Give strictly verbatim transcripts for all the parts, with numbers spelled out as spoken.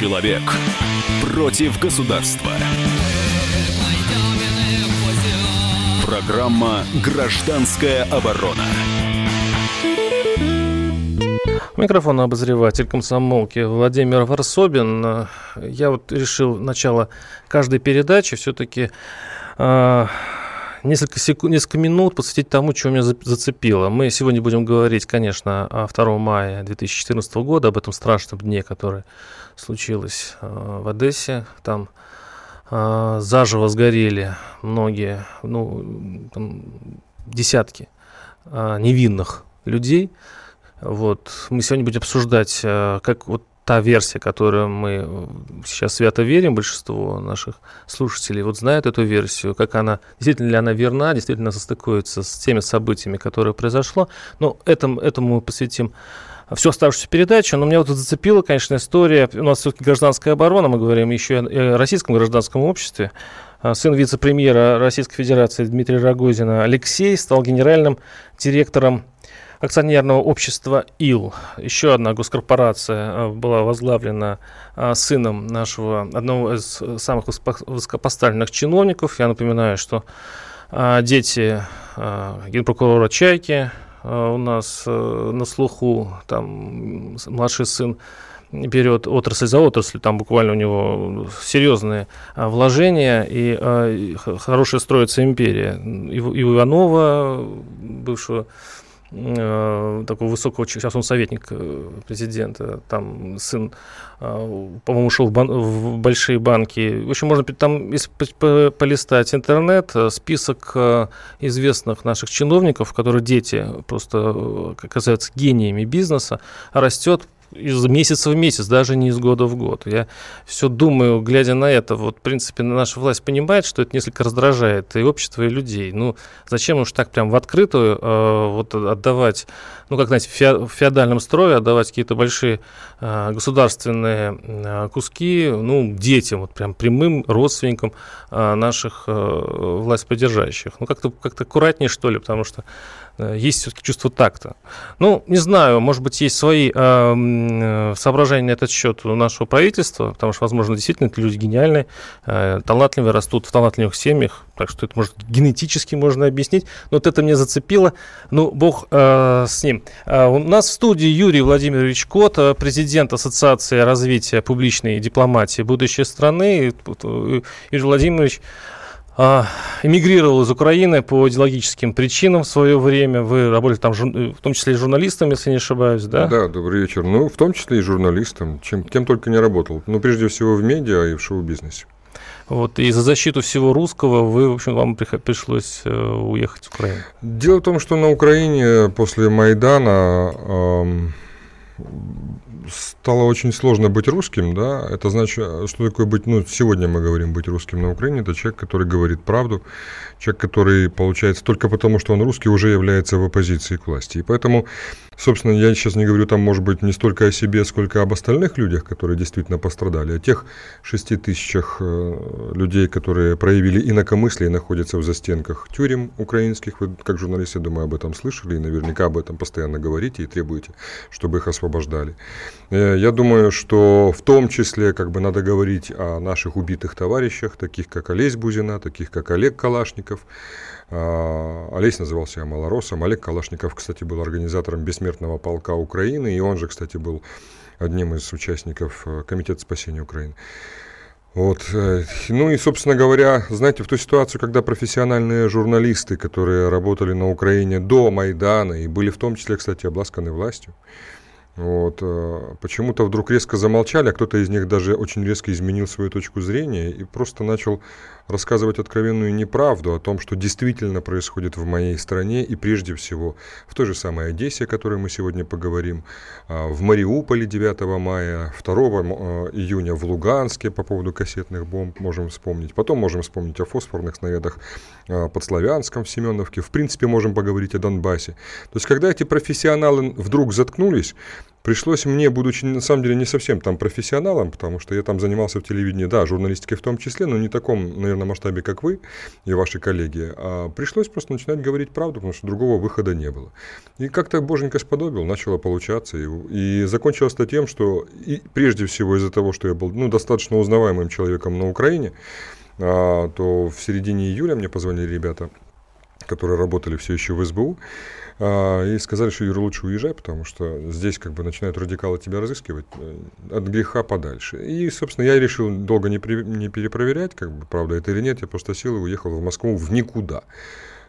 Человек против государства. Программа «Гражданская оборона». Микрофон обозреватель комсомолки Владимир Ворсобин. Я вот решил начало каждой передачи все-таки э, несколько, секунд, несколько минут посвятить тому, что меня зацепило. Мы сегодня будем говорить, конечно, о второго мая две тысячи четырнадцатого года, об этом страшном дне, которое случилось э, в Одессе. Там э, заживо сгорели многие, ну, там, десятки э, невинных людей. Вот. Мы сегодня будем обсуждать, как вот та версия, которую мы сейчас свято верим, большинство наших слушателей вот знают эту версию, как она, действительно ли она верна, действительно состыкуется с теми событиями, которые произошло. Но этому, этому мы посвятим всю оставшуюся передачу. Но меня вот зацепила, конечно, история. У нас все-таки гражданская оборона, мы говорим еще и о российском гражданском обществе. Сын вице-премьера Российской Федерации Дмитрия Рогозина Алексей стал генеральным директором акционерного общества «Ил». Еще одна госкорпорация была возглавлена сыном нашего, одного из самых высокопоставленных чиновников. Я напоминаю, что дети генпрокурора Чайки у нас на слуху, там младший сын берет отрасль за отрасль, там буквально у него серьезные вложения, и хорошая строится империя. И Иванова, бывшего такого высокого, сейчас он советник президента, там сын, по-моему, шел в, бан- в большие банки. В общем, можно там, если полистать интернет, список известных наших чиновников, которые дети просто оказываются гениями бизнеса, растет из месяца в месяц, даже не из года в год. Я все думаю, глядя на это, вот, в принципе, наша власть понимает, что это несколько раздражает и общество, и людей. Ну, зачем уж так прям в открытую э, вот отдавать, ну, как, знаете, в феодальном строе отдавать какие-то большие э, государственные э, куски, ну, детям, вот прям прямым родственникам э, наших э, власть поддержащих. Ну, как-то, как-то аккуратнее, что ли, потому что э, есть все-таки чувство такта. Ну, не знаю, может быть, есть свои э, соображения на этот счет у нашего правительства, потому что, возможно, действительно это люди гениальные, талантливые, растут в талантливых семьях, так что это, может, генетически можно объяснить. Но вот это меня зацепило, ну, бог э, с ним. Э, у нас в студии Юрий Владимирович Кот, президент Ассоциации развития публичной дипломатии «Будущее страны». Юрий Владимирович эмигрировал из Украины по идеологическим причинам в свое время. Вы работали там, в том числе и журналистом, если не ошибаюсь, да? Да, добрый вечер. Ну, в том числе и журналистом, чем, кем только не работал. Но прежде всего в медиа и в шоу-бизнесе. Вот, и за защиту всего русского вы, в общем, вам пришлось уехать в Украину. Дело в том, что на Украине после Майдана эм, стало очень сложно быть русским, да, это значит, что такое быть, ну, сегодня мы говорим быть русским на Украине, это человек, который говорит правду, человек, который, получается, только потому, что он русский, уже является в оппозиции к власти, и поэтому, собственно, я сейчас не говорю там, может быть, не столько о себе, сколько об остальных людях, которые действительно пострадали, о тех шести тысячах э, людей, которые проявили инакомыслие и находятся в застенках тюрем украинских, вы, как журналисты, думаю, об этом слышали, и наверняка об этом постоянно говорите и требуете, чтобы их освобождали. Я думаю, что в том числе как бы надо говорить о наших убитых товарищах, таких как Олесь Бузина, таких как Олег Калашников. Олесь назывался малоросом. Олег Калашников, кстати, был организатором бессмертного полка Украины, и он же, кстати, был одним из участников Комитета спасения Украины. Вот. Ну и, собственно говоря, знаете, в ту ситуацию, когда профессиональные журналисты, которые работали на Украине до Майдана и были в том числе, кстати, обласканы властью, вот, почему-то вдруг резко замолчали, а кто-то из них даже очень резко изменил свою точку зрения и просто начал рассказывать откровенную неправду о том, что действительно происходит в моей стране и прежде всего в той же самой Одессе, о которой мы сегодня поговорим, в Мариуполе девятого мая, второго июня в Луганске по поводу кассетных бомб можем вспомнить, потом можем вспомнить о фосфорных снарядах под Славянском в Семеновке, в принципе можем поговорить о Донбассе. То есть когда эти профессионалы вдруг заткнулись, Пришлось мне, будучи на самом деле не совсем там профессионалом, потому что я там занимался в телевидении, да, журналистикой в том числе, но не в таком, наверное, масштабе, как вы и ваши коллеги, а пришлось просто начинать говорить правду, потому что другого выхода не было. И как-то боженька сподобил, начало получаться, и, и закончилось это тем, что и прежде всего из-за того, что я был ну, достаточно узнаваемым человеком на Украине, а, то в середине июля мне позвонили ребята, которые работали все еще в эс бэ у, и сказали, что, Юр, лучше уезжай, потому что здесь как бы начинают радикалы тебя разыскивать от греха подальше. И, собственно, я решил долго не, при, не перепроверять, как бы, правда это или нет, я просто сел и уехал в Москву в никуда.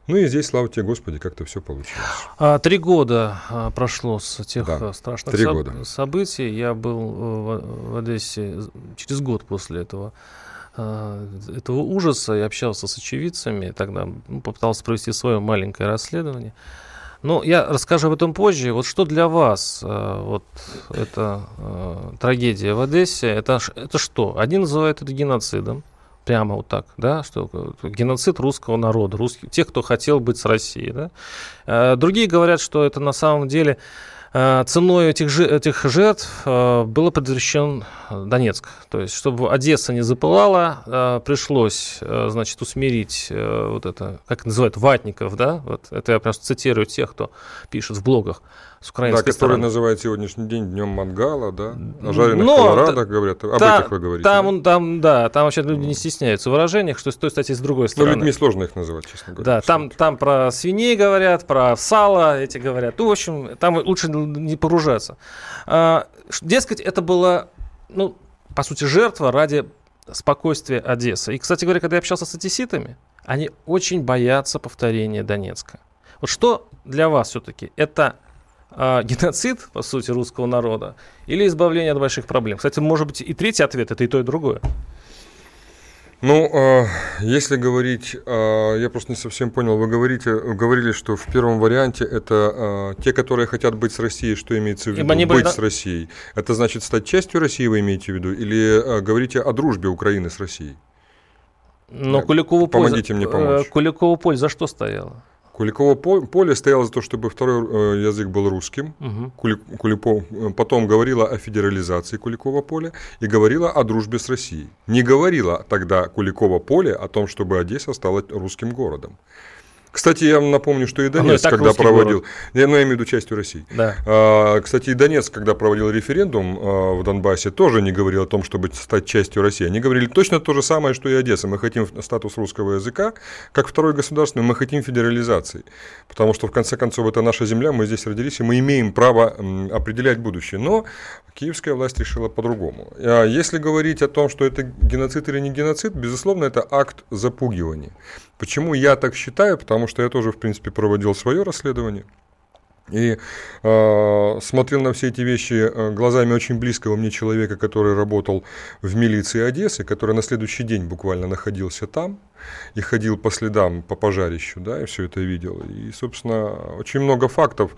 Ну и здесь, слава тебе, Господи, как-то все получилось. Три года прошло с тех да, страшных соб- событий. Я был в Одессе через год после этого. этого ужаса, я общался с очевидцами, тогда ну, попытался провести свое маленькое расследование. Но я расскажу об этом позже. Вот что для вас вот эта э, трагедия в Одессе, это, это что? Одни называют это геноцидом, прямо вот так, да, что геноцид русского народа, русских, тех, кто хотел быть с Россией, да. Э, другие говорят, что это на самом деле ценой этих, этих жертв был предотвращен Донецк. То есть, чтобы Одесса не запылала, пришлось, значит, усмирить вот это, как называют, ватников, да? Вот это я просто цитирую тех, кто пишет в блогах с украинской да, стороны. Который называет сегодняшний день днем мангала, да? О жареных Но, колорадах та, говорят, об та, этих вы говорите. Там, да? там, да, там вообще люди не стесняются в выражениях, что с той, кстати, с другой стороны. Но людьми сложно их называть, честно говоря. Да, там, там про свиней говорят, про сало эти говорят. Ну, в общем, там лучше не погружаться. А, дескать, это была, ну, по сути, жертва ради спокойствия Одессы. И, кстати говоря, когда я общался с одесситами, они очень боятся повторения Донецка. Вот что для вас все-таки? Это а, геноцид, по сути, русского народа или избавление от больших проблем? Кстати, может быть, и третий ответ – это и то, и другое. Ну, если говорить, я просто не совсем понял, вы говорите, говорили, что в первом варианте это те, которые хотят быть с Россией, что имеется в виду? Быть были... с Россией. Это значит стать частью России, вы имеете в виду? Или говорите о дружбе Украины с Россией? Но Куликову Помогите поль... мне помочь. Куликову поль за что стояла? Куликово поле стояло за то, чтобы второй язык был русским. Угу. Кули, Кулипо, потом говорила о федерализации Куликово поля и говорила о дружбе с Россией. Не говорила тогда Куликово поле о том, чтобы Одесса стала русским городом. Кстати, я вам напомню, что и Донецк, ну, и когда проводил... Я, ну, я имею в виду частью России. Да. А, кстати, и Донецк, когда проводил референдум а, в Донбассе, тоже не говорил о том, чтобы стать частью России. Они говорили точно то же самое, что и Одесса. Мы хотим статус русского языка, как второй государственный, мы хотим федерализации. Потому что, в конце концов, это наша земля, мы здесь родились, и мы имеем право м, определять будущее. Но киевская власть решила по-другому. А если говорить о том, что это геноцид или не геноцид, безусловно, это акт запугивания. Почему я так считаю? Потому что я тоже, в принципе, проводил свое расследование и э, смотрел на все эти вещи глазами очень близкого мне человека, который работал в милиции Одессы, который на следующий день буквально находился там и ходил по следам, по пожарищу, да, и все это видел. И, собственно, очень много фактов,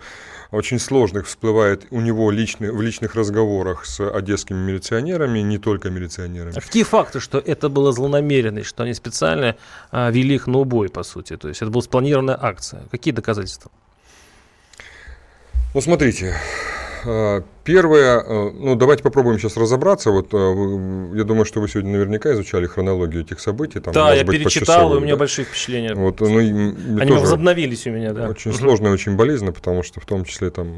очень сложных, всплывает у него личный, в личных разговорах с одесскими милиционерами, не только милиционерами. А какие факты, что это было злонамеренность, что они специально а, вели их на убой, по сути? То есть это была спланированная акция. Какие доказательства? Ну, смотрите, первое, ну, давайте попробуем сейчас разобраться, вот, я думаю, что вы сегодня наверняка изучали хронологию этих событий. Там, да, я быть, перечитал, и у меня да? большие впечатления, вот, ну, они возобновились у меня, да. Очень угу. сложно и очень болезненно, потому что в том числе там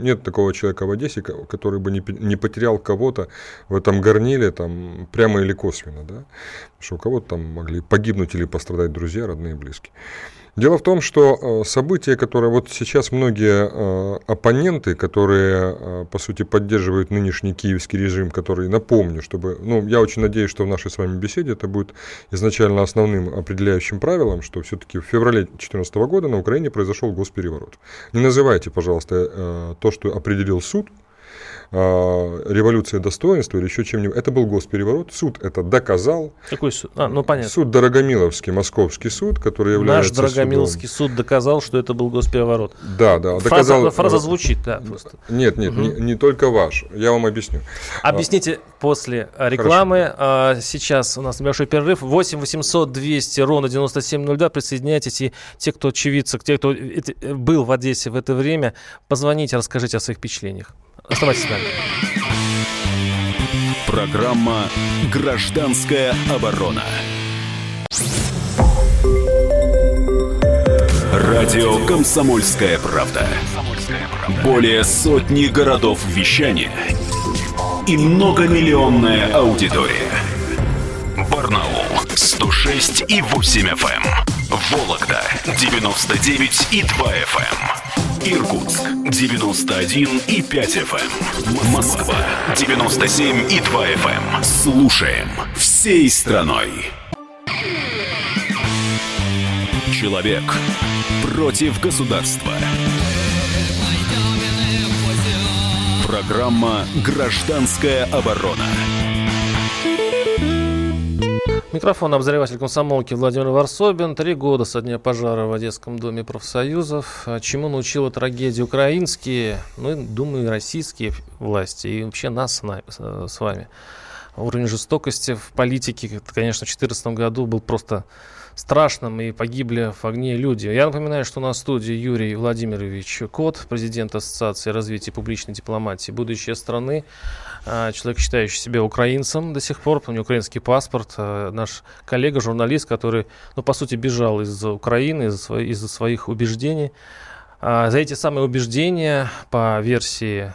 нет такого человека в Одессе, который бы не, не потерял кого-то в этом горниле, там, прямо или косвенно, да, что у кого-то там могли погибнуть или пострадать друзья, родные и близкие. Дело в том, что события, которые вот сейчас многие оппоненты, которые, по сути, поддерживают нынешний киевский режим, который, напомню, чтобы, ну, я очень надеюсь, что в нашей с вами беседе это будет изначально основным определяющим правилом, что все-таки в феврале две тысячи четырнадцатого года на Украине произошел госпереворот. Не называйте, пожалуйста, то, что определил суд, революция достоинства или еще чем-нибудь. Это был госпереворот. Суд это доказал. Какой суд? А, ну понятно. Суд Дорогомиловский, Московский суд, который является судом. Наш Дорогомиловский суд доказал, что это был госпереворот. Да, да. Доказал... Фраза, фраза звучит, да, просто. Нет, нет, угу. не, не только ваш. Я вам объясню. Объясните а... после рекламы. А, сейчас у нас небольшой перерыв. восемь восемьсот двести ровно девяносто семь ноль два. Присоединяйтесь. И те, кто очевидцы, те, кто был в Одессе в это время, позвоните, расскажите о своих впечатлениях. Оставайтесь с нами. Программа «Гражданская оборона». Радио «Комсомольская правда». Более сотни городов вещания и многомиллионная аудитория. Барнаул сто шесть и восемь эф эм, Вологда девяносто девять и два эф эм, Иркутск девяносто один и пять эф эм, Москва девяносто семь и два эф эм. Слушаем всей страной. Человек против государства. Программа «Гражданская оборона». Микрофон, обозреватель комсомолки Владимир Ворсобин. Три года со дня пожара в Одесском доме профсоюзов. Чему научила трагедия украинские, ну, думаю, и российские власти, и вообще нас с вами. Уровень жестокости в политике, конечно, в две тысячи четырнадцатом году был просто страшным, и погибли в огне люди. Я напоминаю, что на студии Юрий Владимирович Кот, президент Ассоциации развития публичной дипломатии «Будущее страны», человек, считающий себя украинцем до сих пор, у него украинский паспорт, наш коллега, журналист, который, ну, по сути, бежал из Украины из-за, из-за своих убеждений. За эти самые убеждения, по версии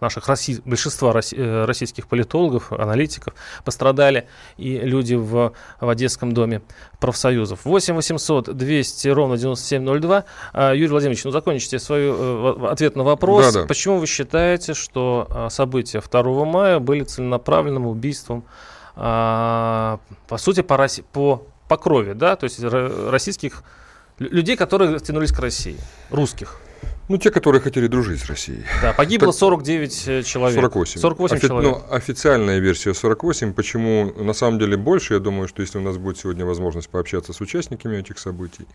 наших россий, большинства россий, российских политологов, аналитиков, пострадали и люди в, в Одесском доме профсоюзов. восемь восемьсот двести ровно девяносто семь ноль два. Юрий Владимирович, ну закончите свой ответ на вопрос. Да, да. Почему вы считаете, что события второго мая были целенаправленным убийством, по сути, по, по, по крови, да, то есть российских людей, которые тянулись к России, русских? Ну, те, которые хотели дружить с Россией. Да, погибло так, сорок девять человек. сорок восемь. сорок восемь Офи- человек. Ну, официальная версия сорок восемь. Почему? На самом деле больше. Я думаю, что если у нас будет сегодня возможность пообщаться с участниками этих событий,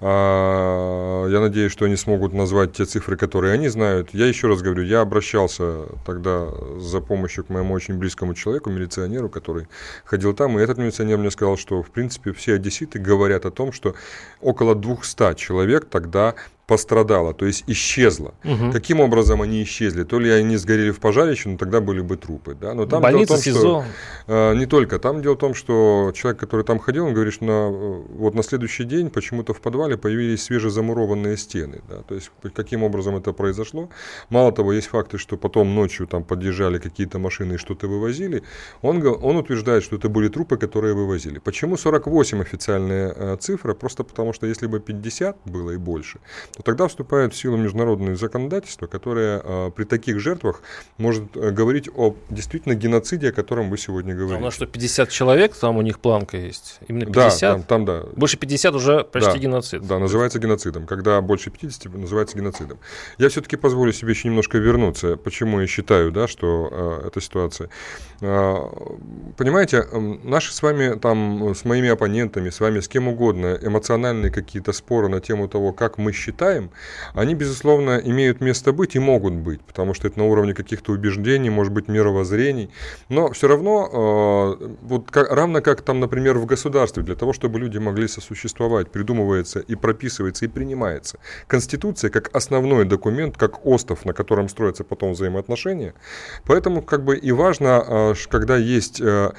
а, я надеюсь, что они смогут назвать те цифры, которые они знают. Я еще раз говорю, я обращался тогда за помощью к моему очень близкому человеку, милиционеру, который ходил там. И этот милиционер мне сказал, что, в принципе, все одесситы говорят о том, что около двухсот человек тогда пострадала, то есть исчезла. Угу. Каким образом они исчезли? То ли они сгорели в пожарище, но тогда были бы трупы. Да? Но там больница, дело в том, СИЗО. Что, э, не только. Там дело в том, что человек, который там ходил, он говорит, что на, вот на следующий день почему-то в подвале появились свежезамурованные стены. Да? То есть каким образом это произошло? Мало того, есть факты, что потом ночью там подъезжали какие-то машины и что-то вывозили. Он, он утверждает, что это были трупы, которые вывозили. Почему сорок восемь официальная э, цифра? Просто потому, что если бы пятьдесят было и больше, то тогда вступает в силу международное законодательство, которое э, при таких жертвах может э, говорить о действительно геноциде, о котором вы сегодня говорите. А у нас что, пятьдесят человек, там у них планка есть? Именно пятьдесят? Да, там, там да. Больше пятьдесят уже почти да, геноцид. Да, называется геноцидом. Когда больше пятидесяти, называется геноцидом. Я все-таки позволю себе еще немножко вернуться, почему я считаю, да, что э, эта ситуация. Э, понимаете, э, наши с вами, там, с моими оппонентами, с вами, с кем угодно, эмоциональные какие-то споры на тему того, как мы считаем, они, безусловно, имеют место быть и могут быть, потому что это на уровне каких-то убеждений, может быть, мировоззрений, но все равно, э, вот как, равно как там, например, в государстве, для того, чтобы люди могли сосуществовать, придумывается и прописывается и принимается Конституция как основной документ, как остов, на котором строятся потом взаимоотношения, поэтому как бы и важно, э, когда есть... Э,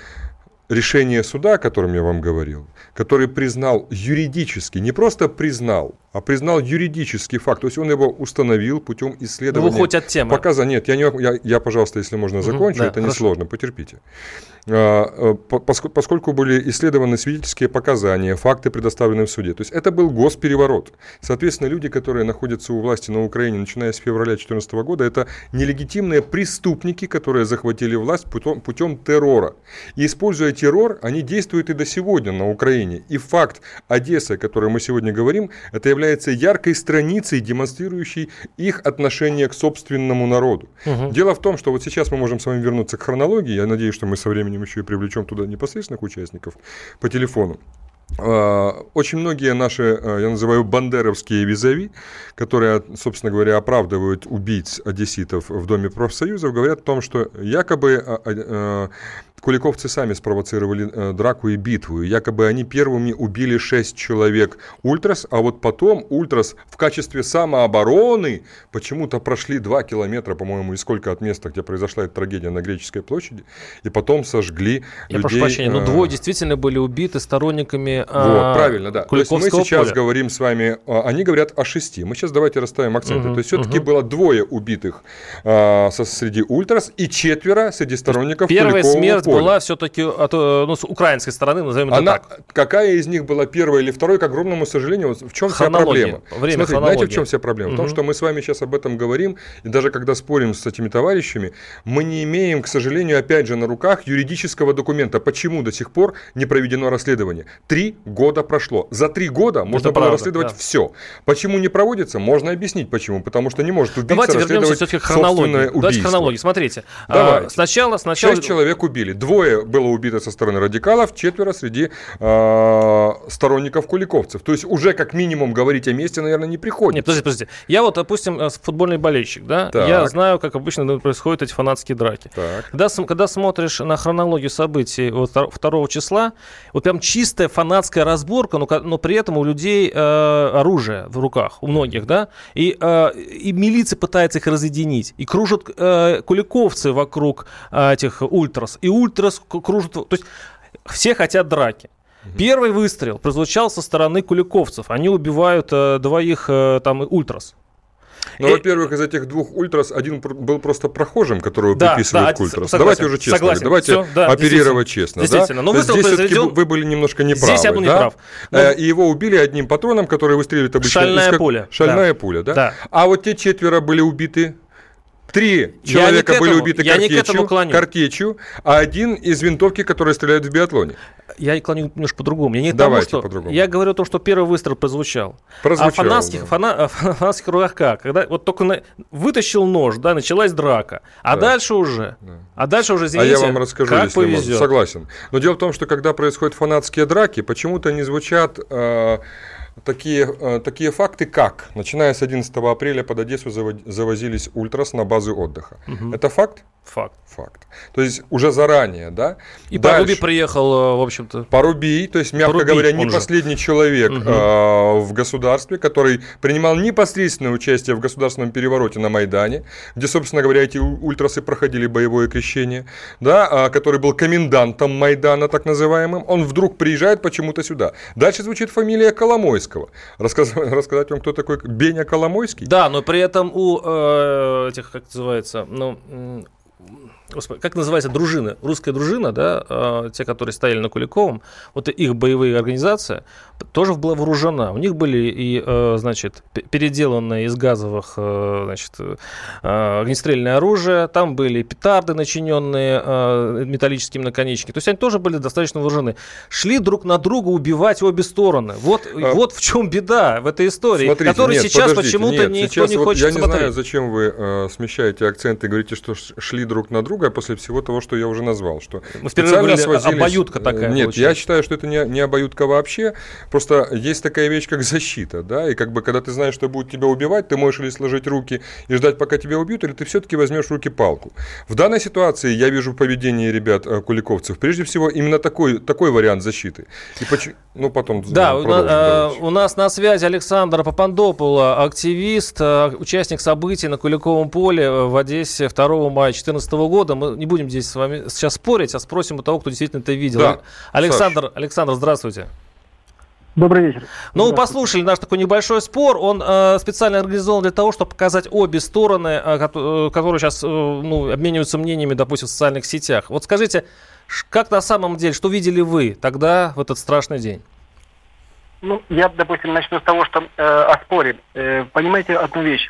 решение суда, о котором я вам говорил, который признал юридически, не просто признал, а признал юридический факт. То есть он его установил путем исследования. Ну, хоть от темы. Показа нет. Я, не, я, я, пожалуйста, если можно, закончу. Mm-hmm, да, это несложно, потерпите. А, поскольку, поскольку были исследованы свидетельские показания, факты, предоставленные в суде. То есть это был госпереворот. Соответственно, люди, которые находятся у власти на Украине, начиная с февраля две тысячи четырнадцатого года, это нелегитимные преступники, которые захватили власть путем, путем террора. И используя террор, они действуют и до сегодня на Украине. И факт Одессы, о которой мы сегодня говорим, это является яркой страницей, демонстрирующей их отношение к собственному народу. Угу. Дело в том, что вот сейчас мы можем с вами вернуться к хронологии. Я надеюсь, что мы со временем еще и привлечем туда непосредственных участников по телефону. Очень многие наши, я называю, бандеровские визави, которые, собственно говоря, оправдывают убийц одесситов в Доме профсоюзов, говорят о том, что якобы куликовцы сами спровоцировали драку и битву. Якобы они первыми убили шесть человек ультрас, а вот потом ультрас в качестве самообороны почему-то прошли два километра, по-моему, и сколько от места, где произошла эта трагедия на Греческой площади, и потом сожгли Я людей. Я прошу прощения, но двое действительно были убиты сторонниками Куликовского вот, правильно, да. То есть мы сейчас поля. говорим с вами, они говорят о шести. Мы сейчас давайте расставим акценты. Угу, То есть все-таки угу. было двое убитых а, со, среди ультрас и четверо среди сторонников Первая Куликового смерть поля. Была все-таки от, ну, с украинской стороны, назовем это Она, так. Какая из них была первая или вторая, к огромному сожалению, вот в чем вся проблема? Время Смотрите, знаете, в чем вся проблема? Угу. В том, что мы с вами сейчас об этом говорим, и даже когда спорим с этими товарищами, мы не имеем, к сожалению, опять же на руках юридического документа, почему до сих пор не проведено расследование. Три года прошло. За три года можно это было правда, расследовать да. все. Почему не проводится? Можно объяснить почему. Потому что не может убийца Давайте расследовать собственное хронологию. убийство. Давайте к хронологии. Смотрите. А, сначала, сначала... Шесть человек убили. Двое было убито со стороны радикалов, четверо среди а, сторонников куликовцев. То есть уже как минимум говорить о месте, наверное, не приходится. Нет, подождите, подождите. Я вот, допустим, футбольный болельщик. Да? Я знаю, как обычно происходят эти фанатские драки. Когда, когда смотришь на хронологию событий вот, второго числа, вот прям чистая фанатская разборка, но, но при этом у людей э, оружие в руках, у многих, да, и, э, и милиция пытается их разъединить, и кружат э, куликовцы вокруг э, этих ультрас, и ультрас кружат, то есть все хотят драки. Первый выстрел прозвучал со стороны куликовцев, они убивают э, двоих э, там ультрас. Ну, во-первых, из этих двух ультрас один был просто прохожим, которого да, приписывают да, к ультрас. Согласен, давайте уже честно, согласен, давайте все, да, оперировать честно. Действительно, да? но выстрел Здесь произведен... все-таки вы были немножко неправы. Здесь я был неправ. Да? Но... И его убили одним патроном, который выстреливает обычно. Шальная как... пуля. Шальная да. пуля, да? да? А вот те четверо были убиты... Три человека этому, были убиты картечью, картечью, а один из винтовки, который стреляет в биатлоне. Я клоню немножко по-другому. Я, не тому, что по-другому. Я говорю о том, что первый выстрел прозвучал. прозвучал а в фанатских, да. фана, фанатских руках как? Когда вот только на, вытащил нож, да, началась драка. А да. дальше уже, да. а дальше уже, извините, а я вам расскажу, как если повезет. Можно. Согласен. Но дело в том, что когда происходят фанатские драки, почему-то не звучат... Э- Такие, э, такие факты, как начиная с одиннадцатого апреля под Одессу завозились ультрас на базы отдыха. Угу. Это факт? Факт. Факт. То есть уже заранее, да? И Дальше. Парубий приехал, в общем-то. Парубий, то есть, мягко Парубий, говоря, не последний же. человек угу. э, в государстве, который принимал непосредственное участие в государственном перевороте на Майдане, где, собственно говоря, эти ультрасы проходили боевое крещение, да, э, который был комендантом Майдана, так называемым. Он вдруг приезжает почему-то сюда. Дальше звучит фамилия Коломойского. Рассказ... Рассказать вам, кто такой Беня Коломойский? Да, но при этом у э, этих, как называется, ну... Господи, как называется дружина? Русская дружина, да, э, те, которые стояли на Куликовом, вот их боевая организация тоже была вооружена. У них были и, э, значит, переделанные из газовых, э, значит, э, огнестрельное оружие, там были петарды, начиненные э, металлическими наконечниками. То есть они тоже были достаточно вооружены. Шли друг на друга убивать обе стороны. Вот, а... вот в чем беда в этой истории, Смотрите, которой нет, сейчас почему-то нет, никто не вот хочет смотреть. Я не знаю, зачем вы э, смещаете акценты и говорите, что шли друг на друга. После всего того, что я уже назвал, что мы специально свозились... обоюдка такая. Нет, получается. Я считаю, что это не, не обоюдка вообще. Просто есть такая вещь, как защита, да, и как бы когда ты знаешь, что будут тебя убивать, ты можешь или сложить руки и ждать, пока тебя убьют, или ты все-таки возьмешь в руки палку. В данной ситуации я вижу поведение ребят куликовцев. Прежде всего именно такой такой вариант защиты. И поч... Ну потом. Да, у нас, у нас на связи Александр Попандопуло, активист, участник событий на Куликовом поле в Одессе второго мая две тысячи четырнадцатого года. Мы не будем здесь с вами сейчас спорить, а спросим у того, кто действительно это видел. Да. Александр, Александр, здравствуйте. Добрый вечер. Ну, вы послушали наш такой небольшой спор. Он э, специально организован для того, чтобы показать обе стороны, э, которые сейчас э, ну, обмениваются мнениями, допустим, в социальных сетях. Вот скажите, как на самом деле, что видели вы тогда в этот страшный день? Ну, я, допустим, начну с того, что э, о споре. Э, понимаете одну вещь.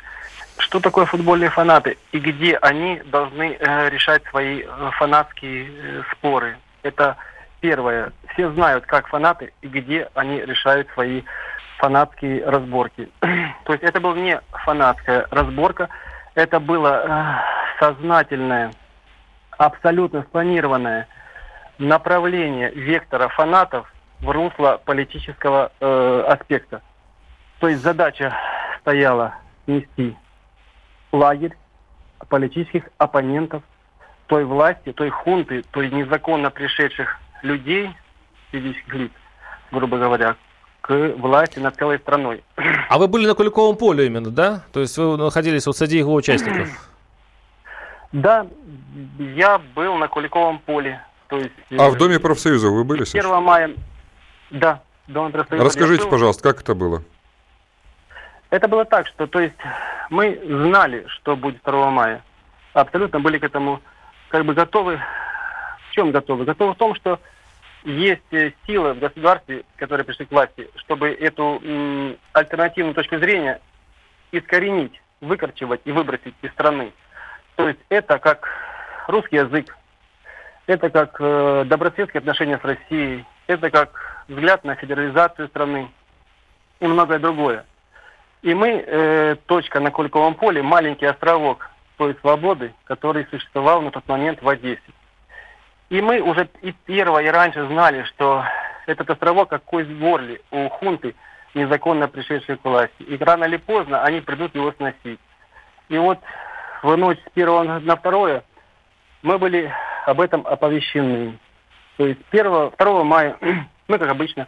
Что такое футбольные фанаты и где они должны э, решать свои э, фанатские э, споры? Это первое. Все знают, как фанаты и где они решают свои фанатские разборки. То есть это была не фанатская разборка, это было э, сознательное, абсолютно спланированное направление вектора фанатов в русло политического э, аспекта. То есть задача стояла нести лагерь политических оппонентов той власти, той хунты, той незаконно пришедших людей, физических лиц, грубо говоря, к власти над целой страной. А вы были на Куликовом поле именно, да? То есть вы находились вот среди его участников? Да, я был на Куликовом поле. То есть, а в Доме профсоюзов вы были? первого мая, да, Дом профсоюзов. Расскажите, был, пожалуйста, как это было? Это было так, что, то есть, мы знали, что будет второго мая. Абсолютно были к этому как бы готовы. В чем готовы? Готовы в том, что есть силы в государстве, которые пришли к власти, чтобы эту м, альтернативную точку зрения искоренить, выкорчевать и выбросить из страны. То есть это как русский язык, это как э, добросветские отношения с Россией, это как взгляд на федерализацию страны и многое другое. И мы, э, точка на Куликовом поле, маленький островок той свободы, который существовал на тот момент в Одессе. И мы уже и первое, и раньше знали, что этот островок как кость в горле у хунты, незаконно пришедшей к власти. И рано или поздно они придут его сносить. И вот в ночь с первого на второе мы были об этом оповещены. То есть первого, второго мая мы, как обычно,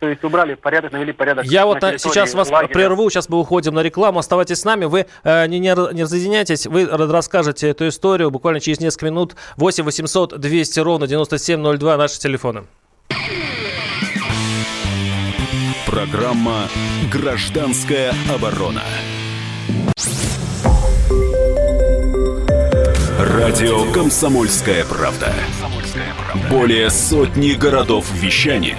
то есть убрали порядок, навели порядок. Я на вот сейчас вас лагеря. прерву, сейчас мы уходим на рекламу. Оставайтесь с нами, вы э, не, не разъединяйтесь, вы расскажете эту историю буквально через несколько минут. восемь восемьсот двести ровно девяносто семь ноль два наши телефоны. Программа «Гражданская оборона». Радио «Комсомольская правда». Более сотни городов вещания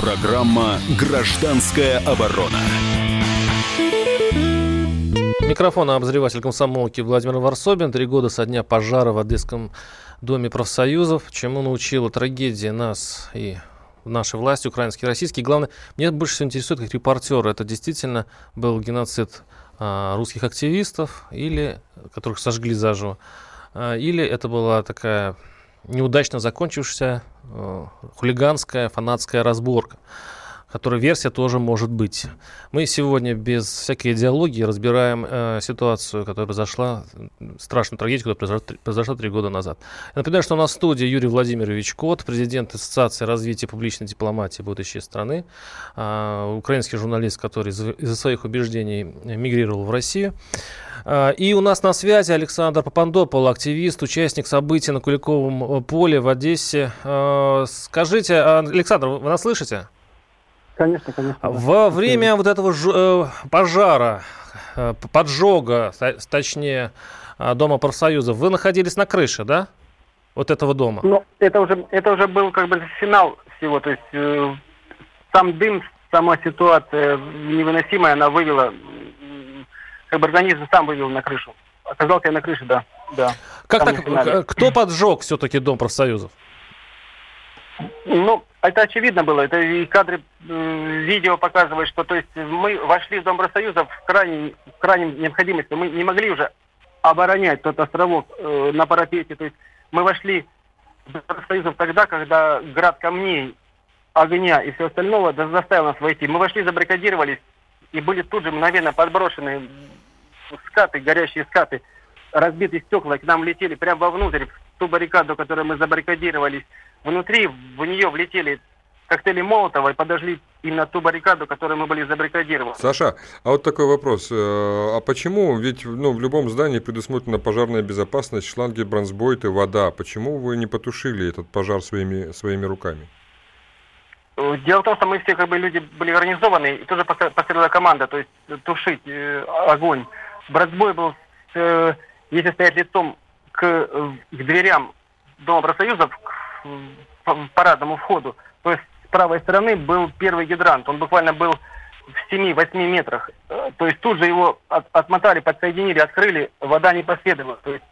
Программа «Гражданская оборона». Микрофона обозреватель комсомолки Владимир Ворсобин. Три года со дня пожара в Одесском доме профсоюзов. Чему научила трагедия нас и нашей власти, украинские, российские. Главное, меня больше всего интересует как репортера. Это действительно был геноцид а, русских активистов, или которых сожгли заживо, а, или это была такая... неудачно закончившаяся э, хулиганская, фанатская разборка, которая версия тоже может быть. Мы сегодня без всякой идеологии разбираем э, ситуацию, которая произошла, страшную трагедию, которая произошла три года назад. Я напоминаю, что у нас в студии Юрий Владимирович Кот, президент Ассоциации развития публичной дипломатии «Будущее страны», э, украинский журналист, который из-за своих убеждений мигрировал в Россию. И у нас на связи Александр Попандопуло, активист, участник событий на Куликовом поле в Одессе. Скажите, Александр, вы нас слышите? Конечно, конечно. Да. Во время вот этого ж... пожара, поджога, точнее, Дома профсоюзов, вы находились на крыше, да? Вот этого дома? Ну, это уже, это уже был как бы финал всего, то есть э, сам дым, сама ситуация невыносимая, она вывела... Как бы организм сам вывел на крышу. Оказался я на крыше, да. да. Как так? Кто поджег все-таки Дом профсоюзов? Ну, это очевидно было. Это и кадры, видео показывают, что то есть мы вошли в Дом профсоюзов в крайней, в крайней необходимости. Мы не могли уже оборонять тот островок э, на парапете. То есть мы вошли в Дом профсоюзов тогда, когда град камней, огня и всего остального заставил нас войти. Мы вошли, забаррикадировались и были тут же мгновенно подброшены... скаты, горящие скаты, разбитые стекла, к нам летели прямо вовнутрь, в ту баррикаду, которую мы забаррикадировались. Внутри в нее влетели коктейли Молотова и подожгли именно ту баррикаду, которую мы были забаррикадированы. Саша, а вот такой вопрос. А почему, ведь ну, в любом здании предусмотрена пожарная безопасность, шланги, бронзбойты, вода. Почему вы не потушили этот пожар своими, своими руками? Дело в том, что мы все как бы люди были организованы, и тоже построила команда, то есть тушить э, огонь. Бронзбой был, э, если стоять лицом к, к дверям Дома профсоюзов, к, к парадному входу, то есть правой стороны был первый гидрант. Он буквально был в семи-восьми метрах. То есть тут же его от, отмотали, подсоединили, открыли, вода не последовала. То есть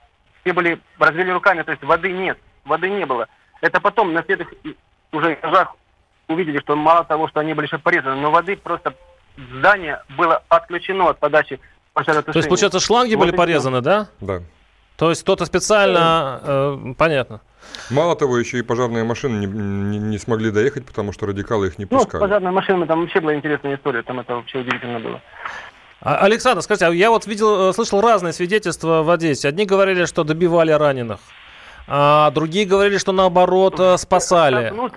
все были, развели руками, то есть воды нет, воды не было. Это потом на следующих уже этажах увидели, что мало того, что они были еще порезаны, но воды просто здание было отключено от подачи пожаротушения. То есть, получается, шланги вот были порезаны, да? Да. То есть кто-то специально... Э, понятно. Мало того, еще и пожарные машины не, не, не смогли доехать, потому что радикалы их не пускали. Ну, пожарные машины, там вообще была интересная история, там это вообще удивительно было. Александр, скажите, я вот видел, слышал разные свидетельства в Одессе. Одни говорили, что добивали раненых, а другие говорили, что наоборот спасали. Со, внут...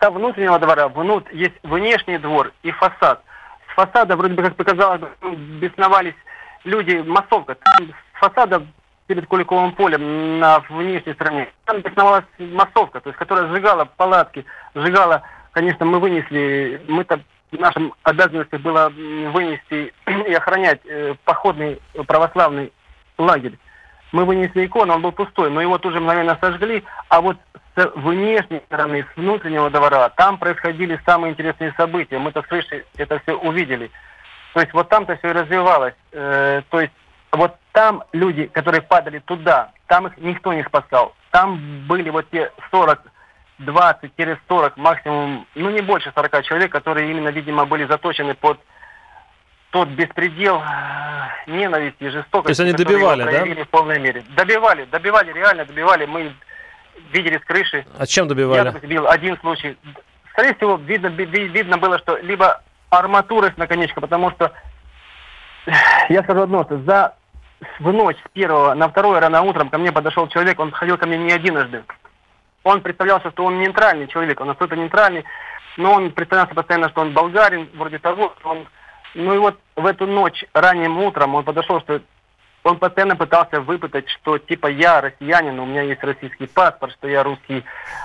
Со внутреннего двора внут... есть внешний двор и фасад. С фасада, вроде бы, как показалось, бесновались люди, массовка. С фасада... перед Куликовым полем на внешней стороне. Там бесновалась массовка, то есть, которая сжигала палатки, сжигала, конечно, мы вынесли, мы-то в нашем обязанности было вынести и охранять э, походный православный лагерь. Мы вынесли икону, он был пустой, но его тут же мгновенно сожгли, а вот с внешней стороны, с внутреннего двора, там происходили самые интересные события. Мы-то с крыши это все увидели. То есть вот там-то все и развивалось. Э, то есть вот там люди, которые падали туда, там их никто не спасал. Там были вот те сорок, двадцать, сорок, максимум, ну не больше сорока человек, которые именно, видимо, были заточены под тот беспредел ненависти и жестокости. То есть они добивали, да? В полной мере. Добивали, добивали, реально добивали. Мы видели с крыши. А чем добивали? Я видел один случай. Скорее всего, видно, видно было, что либо арматура с наконечка, потому что я скажу одно, что за в ночь с первого на второе рано утром ко мне подошел человек, он ходил ко мне не единожды. Он представлялся, что он нейтральный человек, он абсолютно нейтральный, но он представлялся постоянно, что он болгарин, вроде того, он... Ну и вот в эту ночь ранним утром он подошел, что он постоянно пытался выпытать, что типа я россиянин, у меня есть российский паспорт, что я русский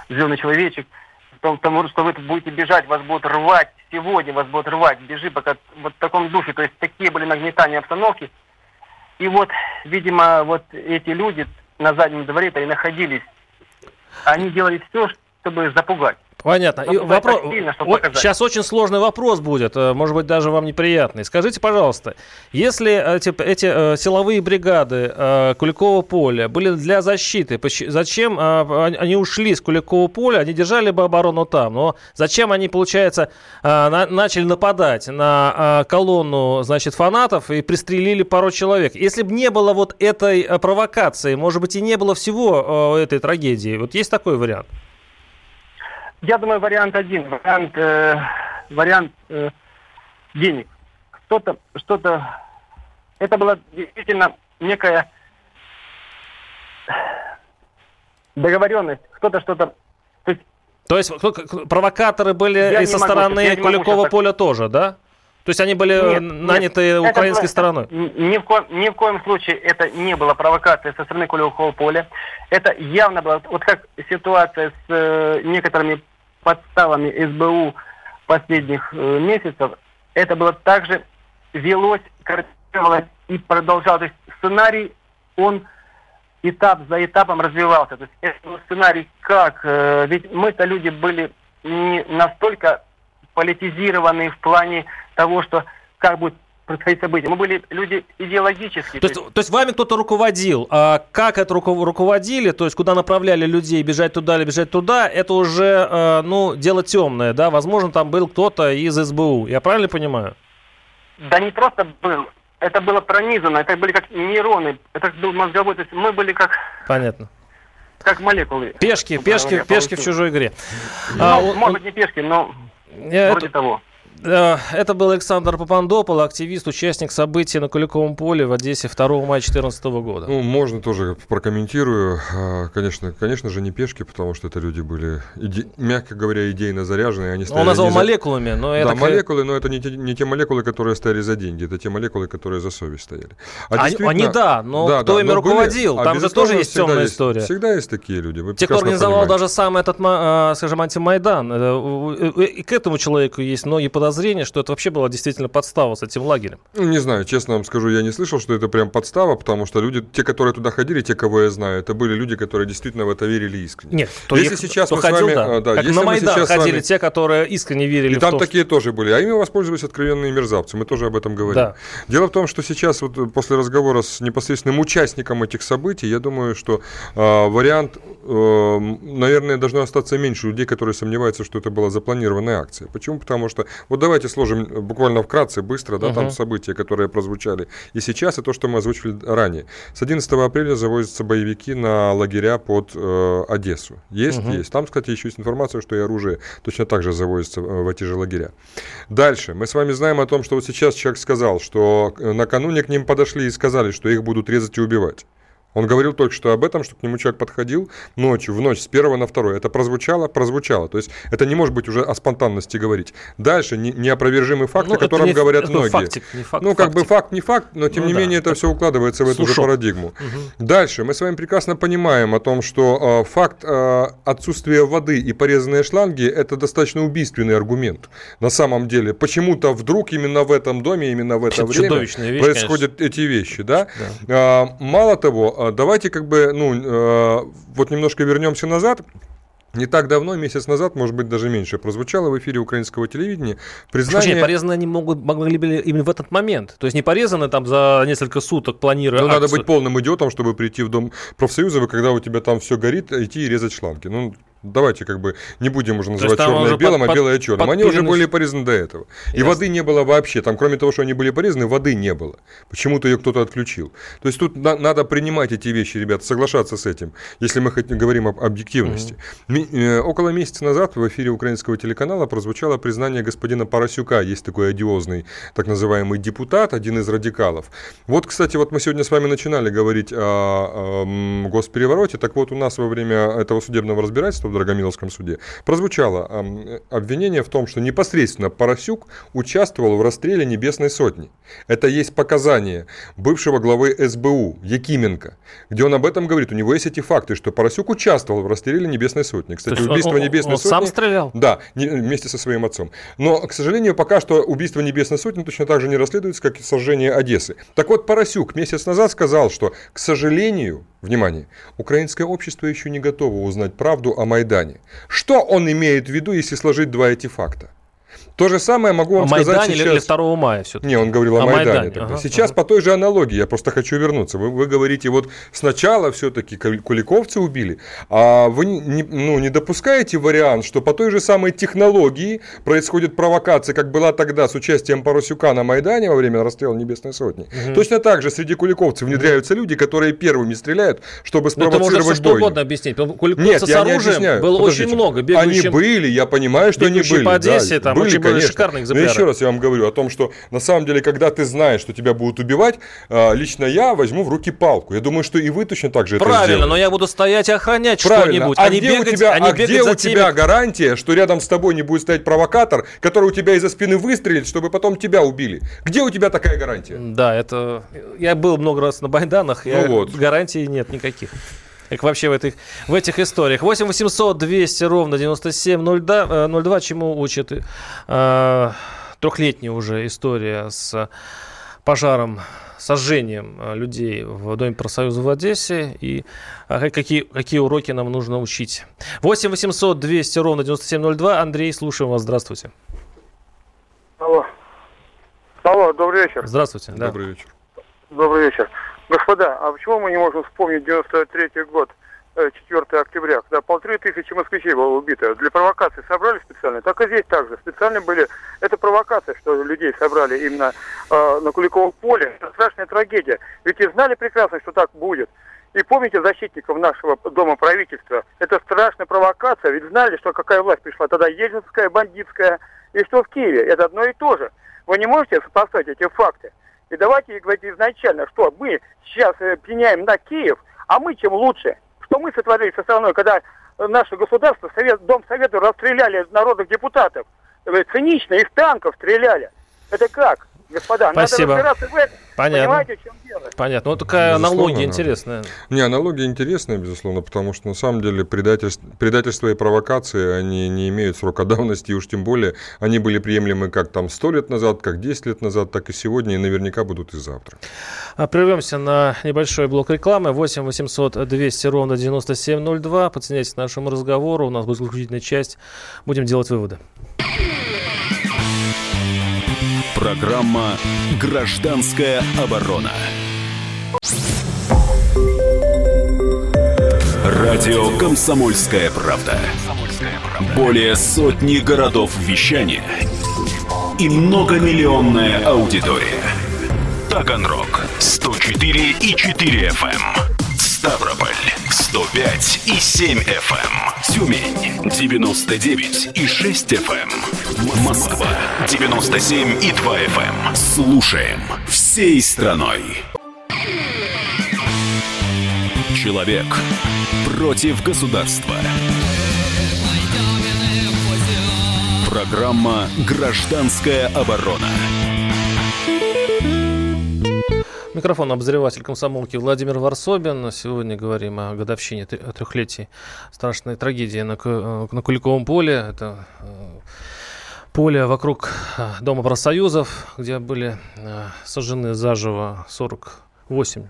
зеленый человечек, потому что вы будете бежать, вас будут рвать, сегодня вас будут рвать, бежи пока, вот в таком духе, то есть такие были нагнетания обстановки. И вот, видимо, вот эти люди на заднем дворе-то и находились. Они делали все, чтобы запугать. Понятно. И вопрос... сильно, чтобы О, сейчас очень сложный вопрос будет, может быть, даже вам неприятный. Скажите, пожалуйста, если эти, эти силовые бригады Куликового поля были для защиты, зачем они ушли с Куликового поля, они держали бы оборону там, но зачем они, получается, начали нападать на колонну, значит, фанатов и пристрелили пару человек? Если бы не было вот этой провокации, может быть, и не было всего этой трагедии. Вот есть такой вариант? Я думаю, вариант один, вариант, э, вариант э, денег. Кто-то, что-то... Это была действительно некая договоренность. Кто-то что-то... То есть, то есть провокаторы были я и со могу, стороны Куликового поля тоже, да? То есть они были нет, наняты нет, украинской это, стороной? Ни в, коем, ни в коем случае это не была провокация со стороны Куликового поля. Это явно было, вот как ситуация с э, некоторыми подставами СБУ последних э, месяцев, это было также велось, корректировалось и продолжалось. То есть сценарий, он этап за этапом развивался. То есть это сценарий как? Э, ведь мы-то люди были не настолько политизированные в плане того, что как будет происходить события. Мы были люди идеологические. То, то, есть... то есть вами кто-то руководил. А как это руководили, то есть куда направляли людей, бежать туда или бежать туда, это уже ну, дело темное, да? Возможно, там был кто-то из СБУ. Я правильно понимаю? Да не просто был. Это было пронизано. Это были как нейроны. Это был мозговой. То есть мы были как... Понятно. Как молекулы. Пешки, пешки, пешки в чужой игре. Ну, а, может он... быть, не пешки, но Я вроде это... того. Это был Александр Попандопуло, активист, участник событий на Куликовом поле в Одессе второго мая две тысячи четырнадцатого года. Ну, можно тоже прокомментирую. Конечно, конечно же, не пешки, потому что это люди были, иде... мягко говоря, идейно заряженные. Они стояли Он назвал не за... молекулами, но это... Да, молекулы, но это не те, не те молекулы, которые стояли за деньги, это те молекулы, которые за совесть стояли. А они, они, да, но да, кто да, ими но руководил? Были, там же тоже есть темная есть, история. Всегда есть такие люди. Вы те, кто организовал понимаете. Даже сам этот, скажем, антимайдан, и к этому человеку есть многие подозрения. подозрение, что это вообще была действительно подстава с этим лагерем? Не знаю, честно вам скажу, я не слышал, что это прям подстава, потому что люди, те, которые туда ходили, те, кого я знаю, это были люди, которые действительно в это верили искренне. Нет, то если их, сейчас кто мы ходил, с вами, да. Да, как если на Майдан ходили вами... те, которые искренне верили. И в там то, такие что... тоже были, а ими воспользовались откровенные мерзавцы, мы тоже об этом говорим. Да. Дело в том, что сейчас, вот после разговора с непосредственным участником этих событий, я думаю, что э, вариант, э, наверное, должно остаться меньше людей, которые сомневаются, что это была запланированная акция. Почему? Потому что, вот давайте сложим буквально вкратце, быстро, да, uh-huh. там события, которые прозвучали и сейчас, и то, что мы озвучили ранее. С одиннадцатого апреля завозятся боевики на лагеря под э, Одессу. Есть? Uh-huh. Есть. Там, кстати, еще есть информация, что и оружие точно так же завозится в эти же лагеря. Дальше. Мы с вами знаем о том, что вот сейчас человек сказал, что накануне к ним подошли и сказали, что их будут резать и убивать. Он говорил только что об этом, что к нему человек подходил ночью, в ночь с первого на второе. Это прозвучало, прозвучало. То есть это не может быть уже о спонтанности говорить. Дальше не, неопровержимый факт, ну, о котором не, говорят многие. Фактик, не факт, ну, как фактик. бы факт, не факт, но тем ну, не да, менее это все укладывается в эту сушок. же парадигму. Угу. Дальше мы с вами прекрасно понимаем о том, что э, факт э, отсутствия воды и порезанные шланги — это достаточно убийственный аргумент. На самом деле, почему-то вдруг именно в этом доме, именно в это время вещь, происходят конечно. эти вещи. Да? Да. Э, мало того, давайте как бы, ну, э, вот немножко вернемся назад. Не так давно, месяц назад, может быть, даже меньше, прозвучало в эфире украинского телевидения признание... Слушай, порезаны они могут, могли быть именно в этот момент. То есть не порезаны там за несколько суток, планируя Ну, акцию. Надо быть полным идиотом, чтобы прийти в Дом профсоюзов, и когда у тебя там все горит, идти и резать шланги. Ну, давайте как бы не будем уже называть черное белым, под, а белое черным. Они уже были порезаны до этого. И Ясно. воды не было вообще. Там, кроме того, что они были порезаны, воды не было. Почему-то ее кто-то отключил. То есть тут на- надо принимать эти вещи, ребята, соглашаться с этим, если мы хоть говорим об объективности. Mm-hmm. Ми- э- около месяца назад в эфире украинского телеканала прозвучало признание господина Парасюка. Есть такой одиозный так называемый депутат, один из радикалов. Вот, кстати, вот мы сегодня с вами начинали говорить о, о госперевороте. Так вот, у нас во время этого судебного разбирательства в Драгомиловском суде прозвучало э, обвинение в том, что непосредственно Парасюк участвовал в расстреле Небесной Сотни. Это есть показания бывшего главы СБУ Якименко, где он об этом говорит. У него есть эти факты, что Парасюк участвовал в расстреле Небесной Сотни. Кстати, убийство он, Небесной он Сотни... Он сам стрелял? Да, не, вместе со своим отцом. Но, к сожалению, пока что убийство Небесной Сотни точно так же не расследуется, как и сожжение Одессы. Так вот, Парасюк месяц назад сказал, что, к сожалению, внимание, украинское общество еще не готово узнать правду о Майдане. Что он имеет в виду, если сложить два эти факта? То же самое могу вам сказать сейчас. О Майдане или второго мая все-таки? Не, он говорил о, о Майдане. Майдане. Ага, сейчас ага. по той же аналогии, я просто хочу вернуться. Вы, вы говорите, вот сначала все-таки куликовцы убили, а вы не, ну, не допускаете вариант, что по той же самой технологии происходит провокация, как была тогда с участием Парасюка на Майдане во время расстрела Небесной Сотни. Угу. Точно так же среди куликовцев внедряются люди, которые первыми стреляют, чтобы спровоцировать бойню. Это можно все что угодно объяснить. Куликовцы с оружием было Подождите. очень много. Бегущим... Они были, я понимаю, что они были. По Одессе, да, там, были. Конечно. Но еще раз я вам говорю о том, что на самом деле, когда ты знаешь, что тебя будут убивать, лично я возьму в руки палку. Я думаю, что и вы точно так же Правильно, это сделаете. Правильно, но я буду стоять и охранять Правильно. что-нибудь. А, а, где, бегать, у тебя, а где у тебя теми... гарантия, что рядом с тобой не будет стоять провокатор, который у тебя из-за спины выстрелит, чтобы потом тебя убили? Где у тебя такая гарантия? Да, это... Я был много раз на Байданах, ну я... вот. гарантий нет никаких. Как вообще в этих, в этих историях. восемь восемьсот двести ровно девяносто семь ноль два, чему учат э, трехлетняя уже история с пожаром, сожжением людей в Доме профсоюзов в Одессе и а, какие, какие уроки нам нужно учить. восемь восемьсот двести ровно девяносто семь ноль два. Андрей, слушаем вас. Здравствуйте. Алло. Алло, добрый вечер. Здравствуйте. Да. Добрый вечер. Добрый вечер. Господа, а почему мы не можем вспомнить девяносто третий год, четвёртого октября, когда полторы тысячи москвичей было убито? Для провокации собрали специально? Так и здесь так же. Специально были... Это провокация, что людей собрали именно э, на Куликовом поле. Это страшная трагедия. Ведь и знали прекрасно, что так будет. И помните защитников нашего дома правительства? Это страшная провокация. Ведь знали, что какая власть пришла тогда? Ельцинская, бандитская. И что в Киеве? Это одно и то же. Вы не можете сопоставить эти факты? И давайте говорить изначально, что мы сейчас пеняем на Киев, а мы чем лучше. Что мы сотворили со страной, когда наше государство, совет, Дом Советов расстреляли народных депутатов. Цинично, из танков стреляли. Это как? Господа, спасибо. Надо разбираться в этом. Понятно. Понимаете, в чем дело? Понятно. Ну, такая аналогия интересная. Не, аналогия интересная, безусловно, потому что, на самом деле, предательство, предательство и провокации, они не имеют срока давности, и уж тем более они были приемлемы как там сто лет назад, как десять лет назад, так и сегодня, и наверняка будут и завтра. Прервемся на небольшой блок рекламы. восемь восемьсот двести ровно девяносто семь ноль два. Подсоединяйтесь к нашему разговору. У нас будет заключительная часть. Будем делать выводы. Программа «Гражданская оборона». Радио «Комсомольская правда». Более сотни городов вещания и многомиллионная аудитория. Таганрог сто четыре и четыре эф эм. Ставрополь сто пять и семь эф эм. Тюмень девяносто девять и шесть эф эм. Москва девяносто семь и два эф эм. Слушаем всей страной. Человек против государства. Программа «Гражданская оборона». Микрофон обозреватель комсомолки Владимир Ворсобин. Сегодня говорим о годовщине трехлетия страшной трагедии на, на Куликовом поле. Это поле вокруг Дома профсоюзов, где были сожжены заживо сорок восемь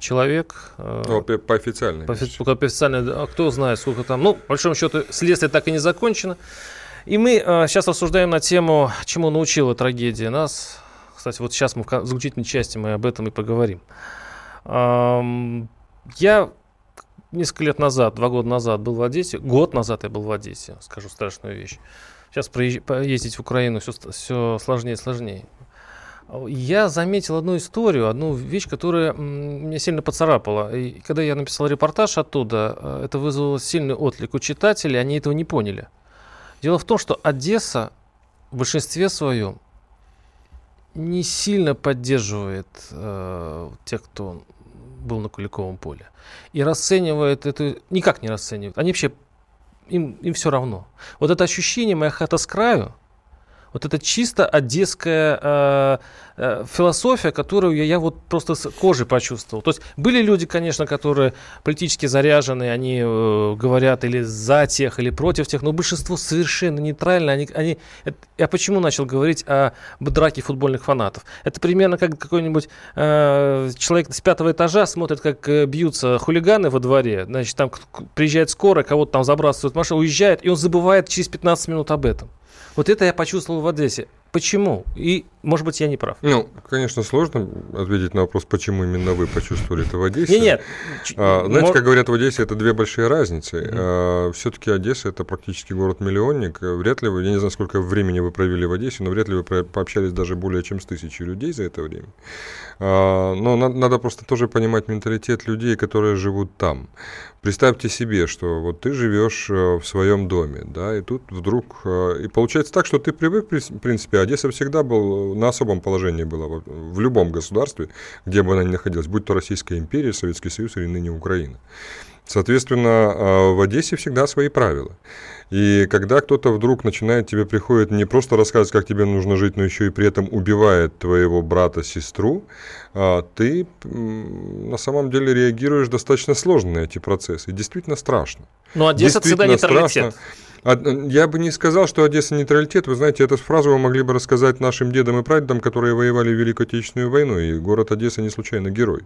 человек. О, по официальной. По, по официальной. А кто знает, сколько там. Ну, по большому счету, следствие так и не закончено. И мы сейчас рассуждаем на тему, чему научила трагедия нас. Кстати, вот сейчас мы в заключительной части мы об этом и поговорим. Я несколько лет назад, два года назад был в Одессе. Год назад я был в Одессе, скажу страшную вещь. Сейчас поездить в Украину все, все сложнее и сложнее. Я заметил одну историю, одну вещь, которая меня сильно поцарапала. И когда я написал репортаж оттуда, это вызвало сильный отклик у читателей, они этого не поняли. Дело в том, что Одесса в большинстве своем не сильно поддерживает э, тех, кто был на Куликовом поле. И расценивает это... Никак не расценивает. Они вообще... Им, им все равно. Вот это ощущение «моя хата с краю», вот это чисто одесская э, э, философия, которую я, я вот просто с кожей почувствовал. То есть были люди, конечно, которые политически заряжены, они э, говорят или за тех, или против тех, но большинство совершенно нейтрально. Они, они, это, я почему начал говорить о драке футбольных фанатов? Это примерно как какой-нибудь э, человек с пятого этажа смотрит, как э, бьются хулиганы во дворе, значит, там приезжает скорая, кого-то там забрасывают в машину, уезжает, и он забывает через пятнадцать минут об этом. Вот это я почувствовал в Одессе. Почему? И, может быть, я не прав. Ну, конечно, сложно ответить на вопрос, почему именно вы почувствовали это в Одессе. Нет, нет. А, знаете, как говорят в Одессе, это две большие разницы. Mm-hmm. А, все-таки Одесса – это практически город-миллионник. Вряд ли вы, я не знаю, сколько времени вы провели в Одессе, но вряд ли вы пообщались даже более чем с тысячей людей за это время. А, но на, надо просто тоже понимать менталитет людей, которые живут там. Представьте себе, что вот ты живешь в своем доме, да, и тут вдруг... И получается так, что ты привык, в принципе, Одесса всегда был, на особом положении была в любом государстве, где бы она ни находилась, будь то Российская империя, Советский Союз или ныне Украина. Соответственно, в Одессе всегда свои правила. И когда кто-то вдруг начинает тебе приходит не просто рассказывать, как тебе нужно жить, но еще и при этом убивает твоего брата, сестру, ты на самом деле реагируешь достаточно сложно на эти процессы. И действительно страшно. Но Одесса всегда нейтралитет. Я бы не сказал, что Одесса нейтралитет. Вы знаете, эту фразу вы могли бы рассказать нашим дедам и прадедам, которые воевали в Великую Отечественную войну, и город Одесса не случайно герой.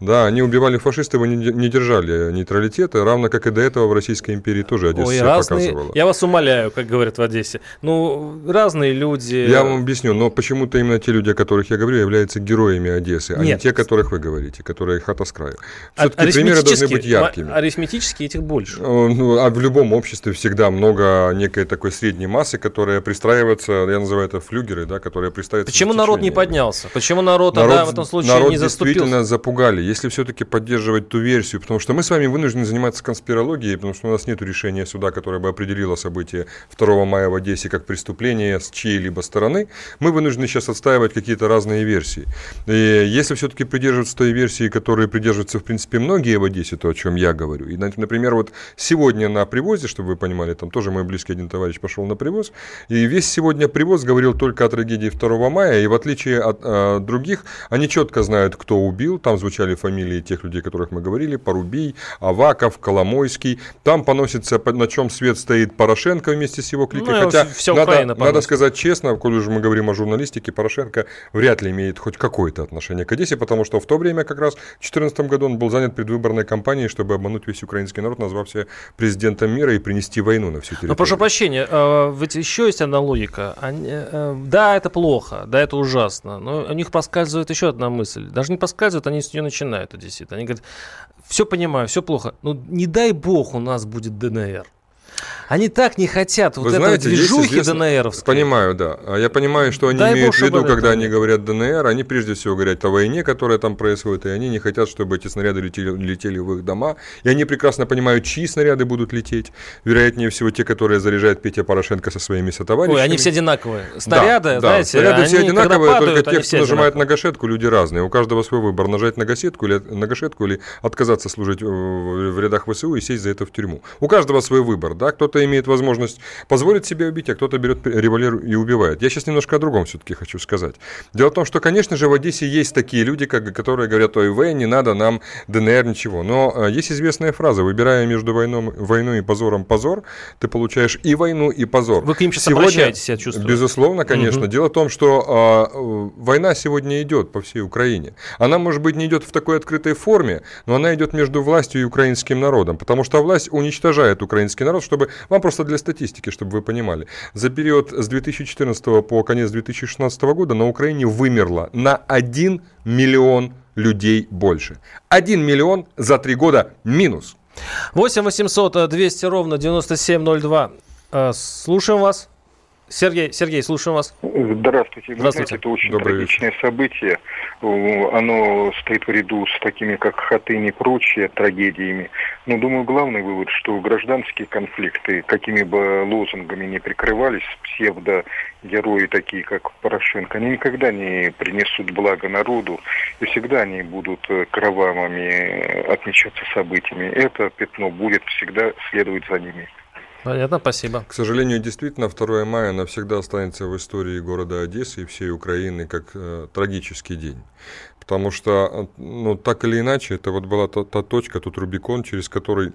Да, они убивали фашистов и не держали нейтралитета, равно как и до этого в Российской империи тоже Одесса Ой, себя разные... показывала. Я вас умоляю, как говорят в Одессе. Ну, разные люди... Я вам объясню, но почему-то именно те люди, о которых я говорю, являются героями Одессы, а Нет. не те, которых вы говорите, которые хата с краю. Все-таки примеры должны быть яркими. Арифметически этих больше. Ну, а в любом обществе всегда много некой такой средней массы, которая пристраивается, я называю это флюгеры, да, которые пристраиваются. Почему народ не поднялся? Почему народ, народ тогда в этом случае народ не заступился? Народ действительно запугали, если все-таки поддерживать ту версию, потому что мы с вами вынуждены заниматься конспирологией, потому что у нас нет решения суда, которое бы определило события второго мая в Одессе как преступление с чьей-либо стороны. Мы вынуждены сейчас отстаивать какие-то разные версии. И если все-таки придерживаться той версии, которой придерживаются, в принципе, многие в Одессе, то, о чем я говорю. И, например, вот сегодня на привозе, чтобы вы понимали, там тоже тоже мой близкий один товарищ пошел на привоз. И весь сегодня привоз говорил только о трагедии второго мая. И в отличие от э, других, они четко знают, кто убил. Там звучали фамилии тех людей, о которых мы говорили. Парубий, Аваков, Коломойский. Там поносится, на чем свет стоит, Порошенко вместе с его кликой. Ну, хотя, надо, надо сказать честно, коль уже мы говорим о журналистике, Порошенко вряд ли имеет хоть какое-то отношение к Одессе, потому что в то время, как раз в две тысячи четырнадцатом году, он был занят предвыборной кампанией, чтобы обмануть весь украинский народ, назвав себя президентом мира и принести войну на всю территорию. Но, прошу прощения, ведь еще есть одна логика. Они, да, это плохо, да, это ужасно, но у них подсказывает еще одна мысль. Даже не подсказывают, они с нее начинают, одесситы. Они говорят, все понимаю, все плохо, но не дай бог у нас будет ДНР. Они так не хотят вот этой движухи ДНРовской. Понимаю, да. Я понимаю, что они имеют в виду, когда они говорят ДНР, они прежде всего говорят о войне, которая там происходит, и они не хотят, чтобы эти снаряды летели, летели в их дома. И они прекрасно понимают, чьи снаряды будут лететь. Вероятнее всего, те, которые заряжает Петя Порошенко со своими сотоварищами. Ой, они все одинаковые. Снаряды, да, знаете, да. Снаряды они, все одинаковые, падают, только те, кто нажимает на гашетку, люди разные. У каждого свой выбор, нажать на гашетку или, на гашетку, или отказаться служить в рядах ВСУ и сесть за это в тюрьму. У каждого свой выбор, да. Кто-то имеет возможность позволить себе убить, а кто-то берет револьвер и убивает. Я сейчас немножко о другом все-таки хочу сказать. Дело в том, что, конечно же, в Одессе есть такие люди, которые говорят: ой, вэ, не надо нам ДНР, ничего. Но есть известная фраза: выбирая между войном, войной и позором позор, ты получаешь и войну, и позор. Вы к ним сейчас сегодня обращаетесь, я чувствую. Безусловно, конечно. Угу. Дело в том, что э, война сегодня идет по всей Украине. Она, может быть, не идет в такой открытой форме, но она идет между властью и украинским народом, потому что власть уничтожает украинский народ, чтобы вам просто для статистики, чтобы вы понимали. За период с две тысячи четырнадцатого по конец две тысячи шестнадцатого года на Украине вымерло на один миллион людей больше. один миллион за три года минус. восемь восемьсот двести ровно девяносто семь ноль два. Слушаем вас. Сергей, Сергей, слушаем вас. Здравствуйте. Здравствуйте. Это очень Добрый трагичное вечер. Событие. Оно стоит в ряду с такими, как Хатынь и прочие, трагедиями. Но, думаю, главный вывод, что гражданские конфликты, какими бы лозунгами ни прикрывались, псевдогерои такие, как Порошенко, они никогда не принесут блага народу, и всегда они будут кровавыми отмечаться событиями. Это пятно будет всегда следовать за ними. Понятно, спасибо. К сожалению, действительно, второго мая навсегда останется в истории города Одессы и всей Украины как э, трагический день. Потому что, ну, так или иначе, это вот была та, та точка, тот Рубикон, через который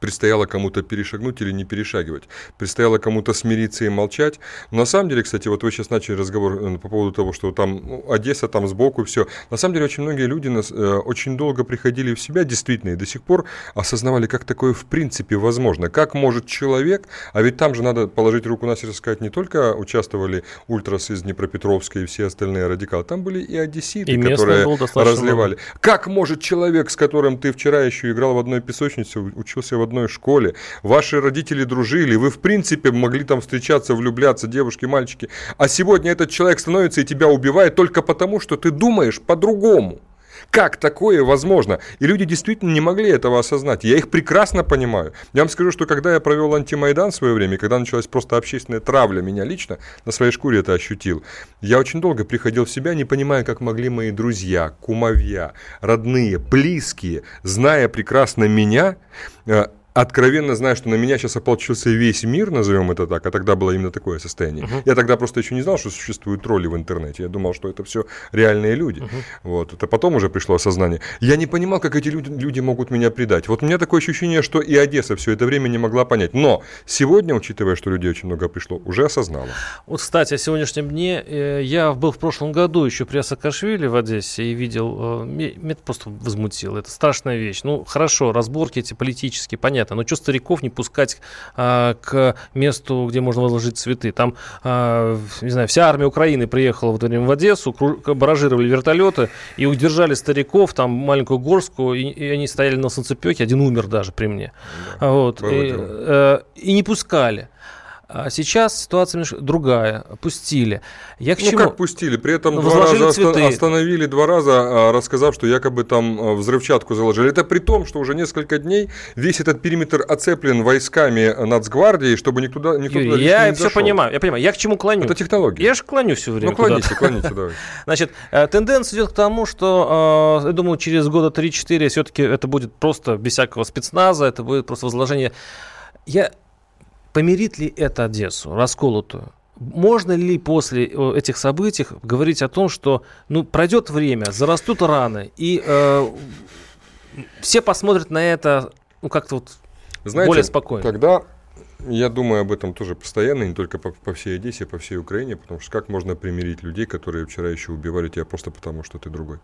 предстояло кому-то перешагнуть или не перешагивать, предстояло кому-то смириться и молчать. Но на самом деле, кстати, вот вы сейчас начали разговор по поводу того, что там Одесса, там сбоку, все. На самом деле, очень многие люди нас, э, очень долго приходили в себя, действительно, и до сих пор осознавали, как такое в принципе возможно. Как может человек, а ведь там же надо положить руку на сердце, сказать, не только участвовали ультрасы из Днепропетровска и все остальные радикалы, там были и одесситы, и которые разливали. Много. Как может человек, с которым ты вчера еще играл в одной песочнице, учился в в одной школе, ваши родители дружили, вы в принципе могли там встречаться, влюбляться, девушки, мальчики, а сегодня этот человек становится и тебя убивает только потому, что ты думаешь по-другому. Как такое возможно? И люди действительно не могли этого осознать. Я их прекрасно понимаю. Я вам скажу, что когда я провел антимайдан в свое время, когда началась просто общественная травля меня лично, на своей шкуре это ощутил, я очень долго приходил в себя, не понимая, как могли мои друзья, кумовья, родные, близкие, зная прекрасно меня, откровенно знаю, что на меня сейчас ополчился весь мир, назовем это так, а тогда было именно такое состояние. Uh-huh. Я тогда просто еще не знал, что существуют тролли в интернете. Я думал, что это все реальные люди. Uh-huh. Вот. Это потом уже пришло осознание. Я не понимал, как эти люди, люди могут меня предать. Вот у меня такое ощущение, что и Одесса все это время не могла понять. Но сегодня, учитывая, что людей очень много пришло, уже осознала. Вот, кстати, о сегодняшнем дне. Я был в прошлом году еще при Саакашвили в Одессе и видел. Меня это просто возмутило. Это страшная вещь. Ну, хорошо, разборки эти политические, понятно. Но что стариков не пускать а, к месту, где можно возложить цветы? Там, а, не знаю, вся армия Украины приехала в то время в Одессу, баражировали вертолеты и удержали стариков, там маленькую горстку, и, и они стояли на солнцепеке, один умер даже при мне. Да, вот, и, а, и не пускали. А сейчас ситуация другая. Пустили. Я к ну чему? Как пустили? При этом два раза цветы. Остановили два раза, рассказав, что якобы там взрывчатку заложили. Это при том, что уже несколько дней весь этот периметр оцеплен войсками Нацгвардии, чтобы никто, никто Юрий, туда лично я не все зашел. Понимаю, я понимаю. Я к чему клоню? Это технология. Я же клоню все время. Ну, клоните, куда-то. клоните, давай. Значит, тенденция идет к тому, что, я думаю, через года три-четыре все-таки это будет просто без всякого спецназа, это будет просто возложение... Я... Помирит ли это Одессу, расколотую? Можно ли после этих событий говорить о том, что ну, пройдет время, зарастут раны, и э, все посмотрят на это ну, как-то вот знаете, более спокойно? Когда я думаю об этом тоже постоянно, не только по, по всей Одессе, по всей Украине, потому что как можно примирить людей, которые вчера еще убивали тебя просто потому, что ты другой?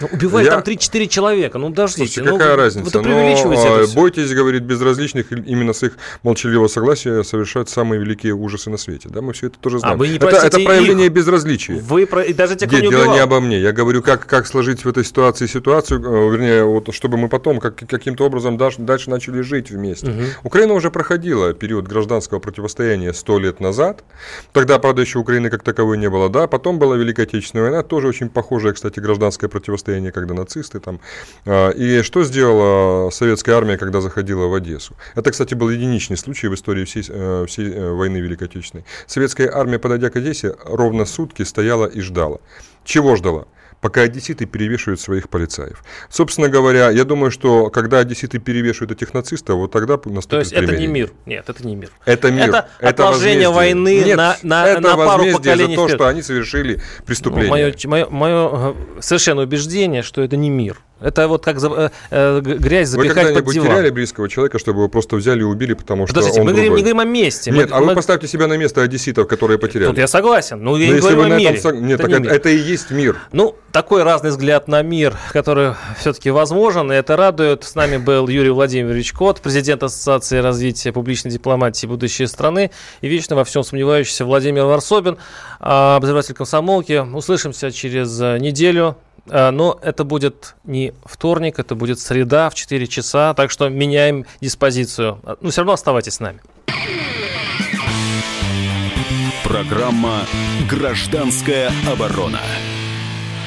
Ну, убивали я... там три-четыре человека, ну дождите. Слушайте, какая ну, разница? Вы, вы Но, бойтесь, говорит, безразличных, именно с их молчаливого согласия совершают самые великие ужасы на свете. Да, мы все это тоже знаем. А вы не это, это проявление их. безразличия. Вы про... И даже те, кто Нет, не убивал. Дело не обо мне. Я говорю, как, как сложить в этой ситуации ситуацию, вернее, вот, чтобы мы потом как, каким-то образом дальше, дальше начали жить вместе. Угу. Украина уже проходила период гражданского противостояния сто лет назад. Тогда, правда, еще Украины как таковой не было. Да? Потом была Великая Отечественная война, тоже очень похожее, кстати, гражданское противостояние, когда нацисты там. И что сделала советская армия, когда заходила в Одессу? Это, кстати, был единичный случай в истории всей, всей войны Великой Отечественной. Советская армия, подойдя к Одессе, ровно сутки стояла и ждала. Чего ждала? Пока одесситы перевешивают своих полицаев. Собственно говоря, я думаю, что когда одесситы перевешивают этих нацистов, вот тогда наступит То есть примирение. Это не мир. Нет, это не мир. Это мир. Это, это отложение возмездие. войны Нет, на, на, это на пару поколений. Это возмездие за то, вперед. что они совершили преступление. Мое, мое, мое совершенно убеждение, что это не мир. Это вот как за, э, грязь запихать под диван. Вы когда-нибудь теряли близкого человека, чтобы его просто взяли и убили, потому что Подождите, он мы другой? Говорим, не говорим о месте. Нет, мы, а мы... вы поставьте себя на место одесситов, которые потеряли. Тут я согласен, но я но не говорю о мире. Этом... Нет, это, не это, мир. это и есть мир. Ну, такой разный взгляд на мир, который все-таки возможен, и это радует. С нами был Юрий Владимирович Кот, президент Ассоциации развития публичной дипломатии «Будущее страны», и вечно во всем сомневающийся Владимир Ворсобин, обозреватель «Комсомолки». Услышимся через неделю. Но это будет не вторник, это будет среда в четыре часа, так что меняем диспозицию. Но все равно оставайтесь с нами. Программа «Гражданская оборона».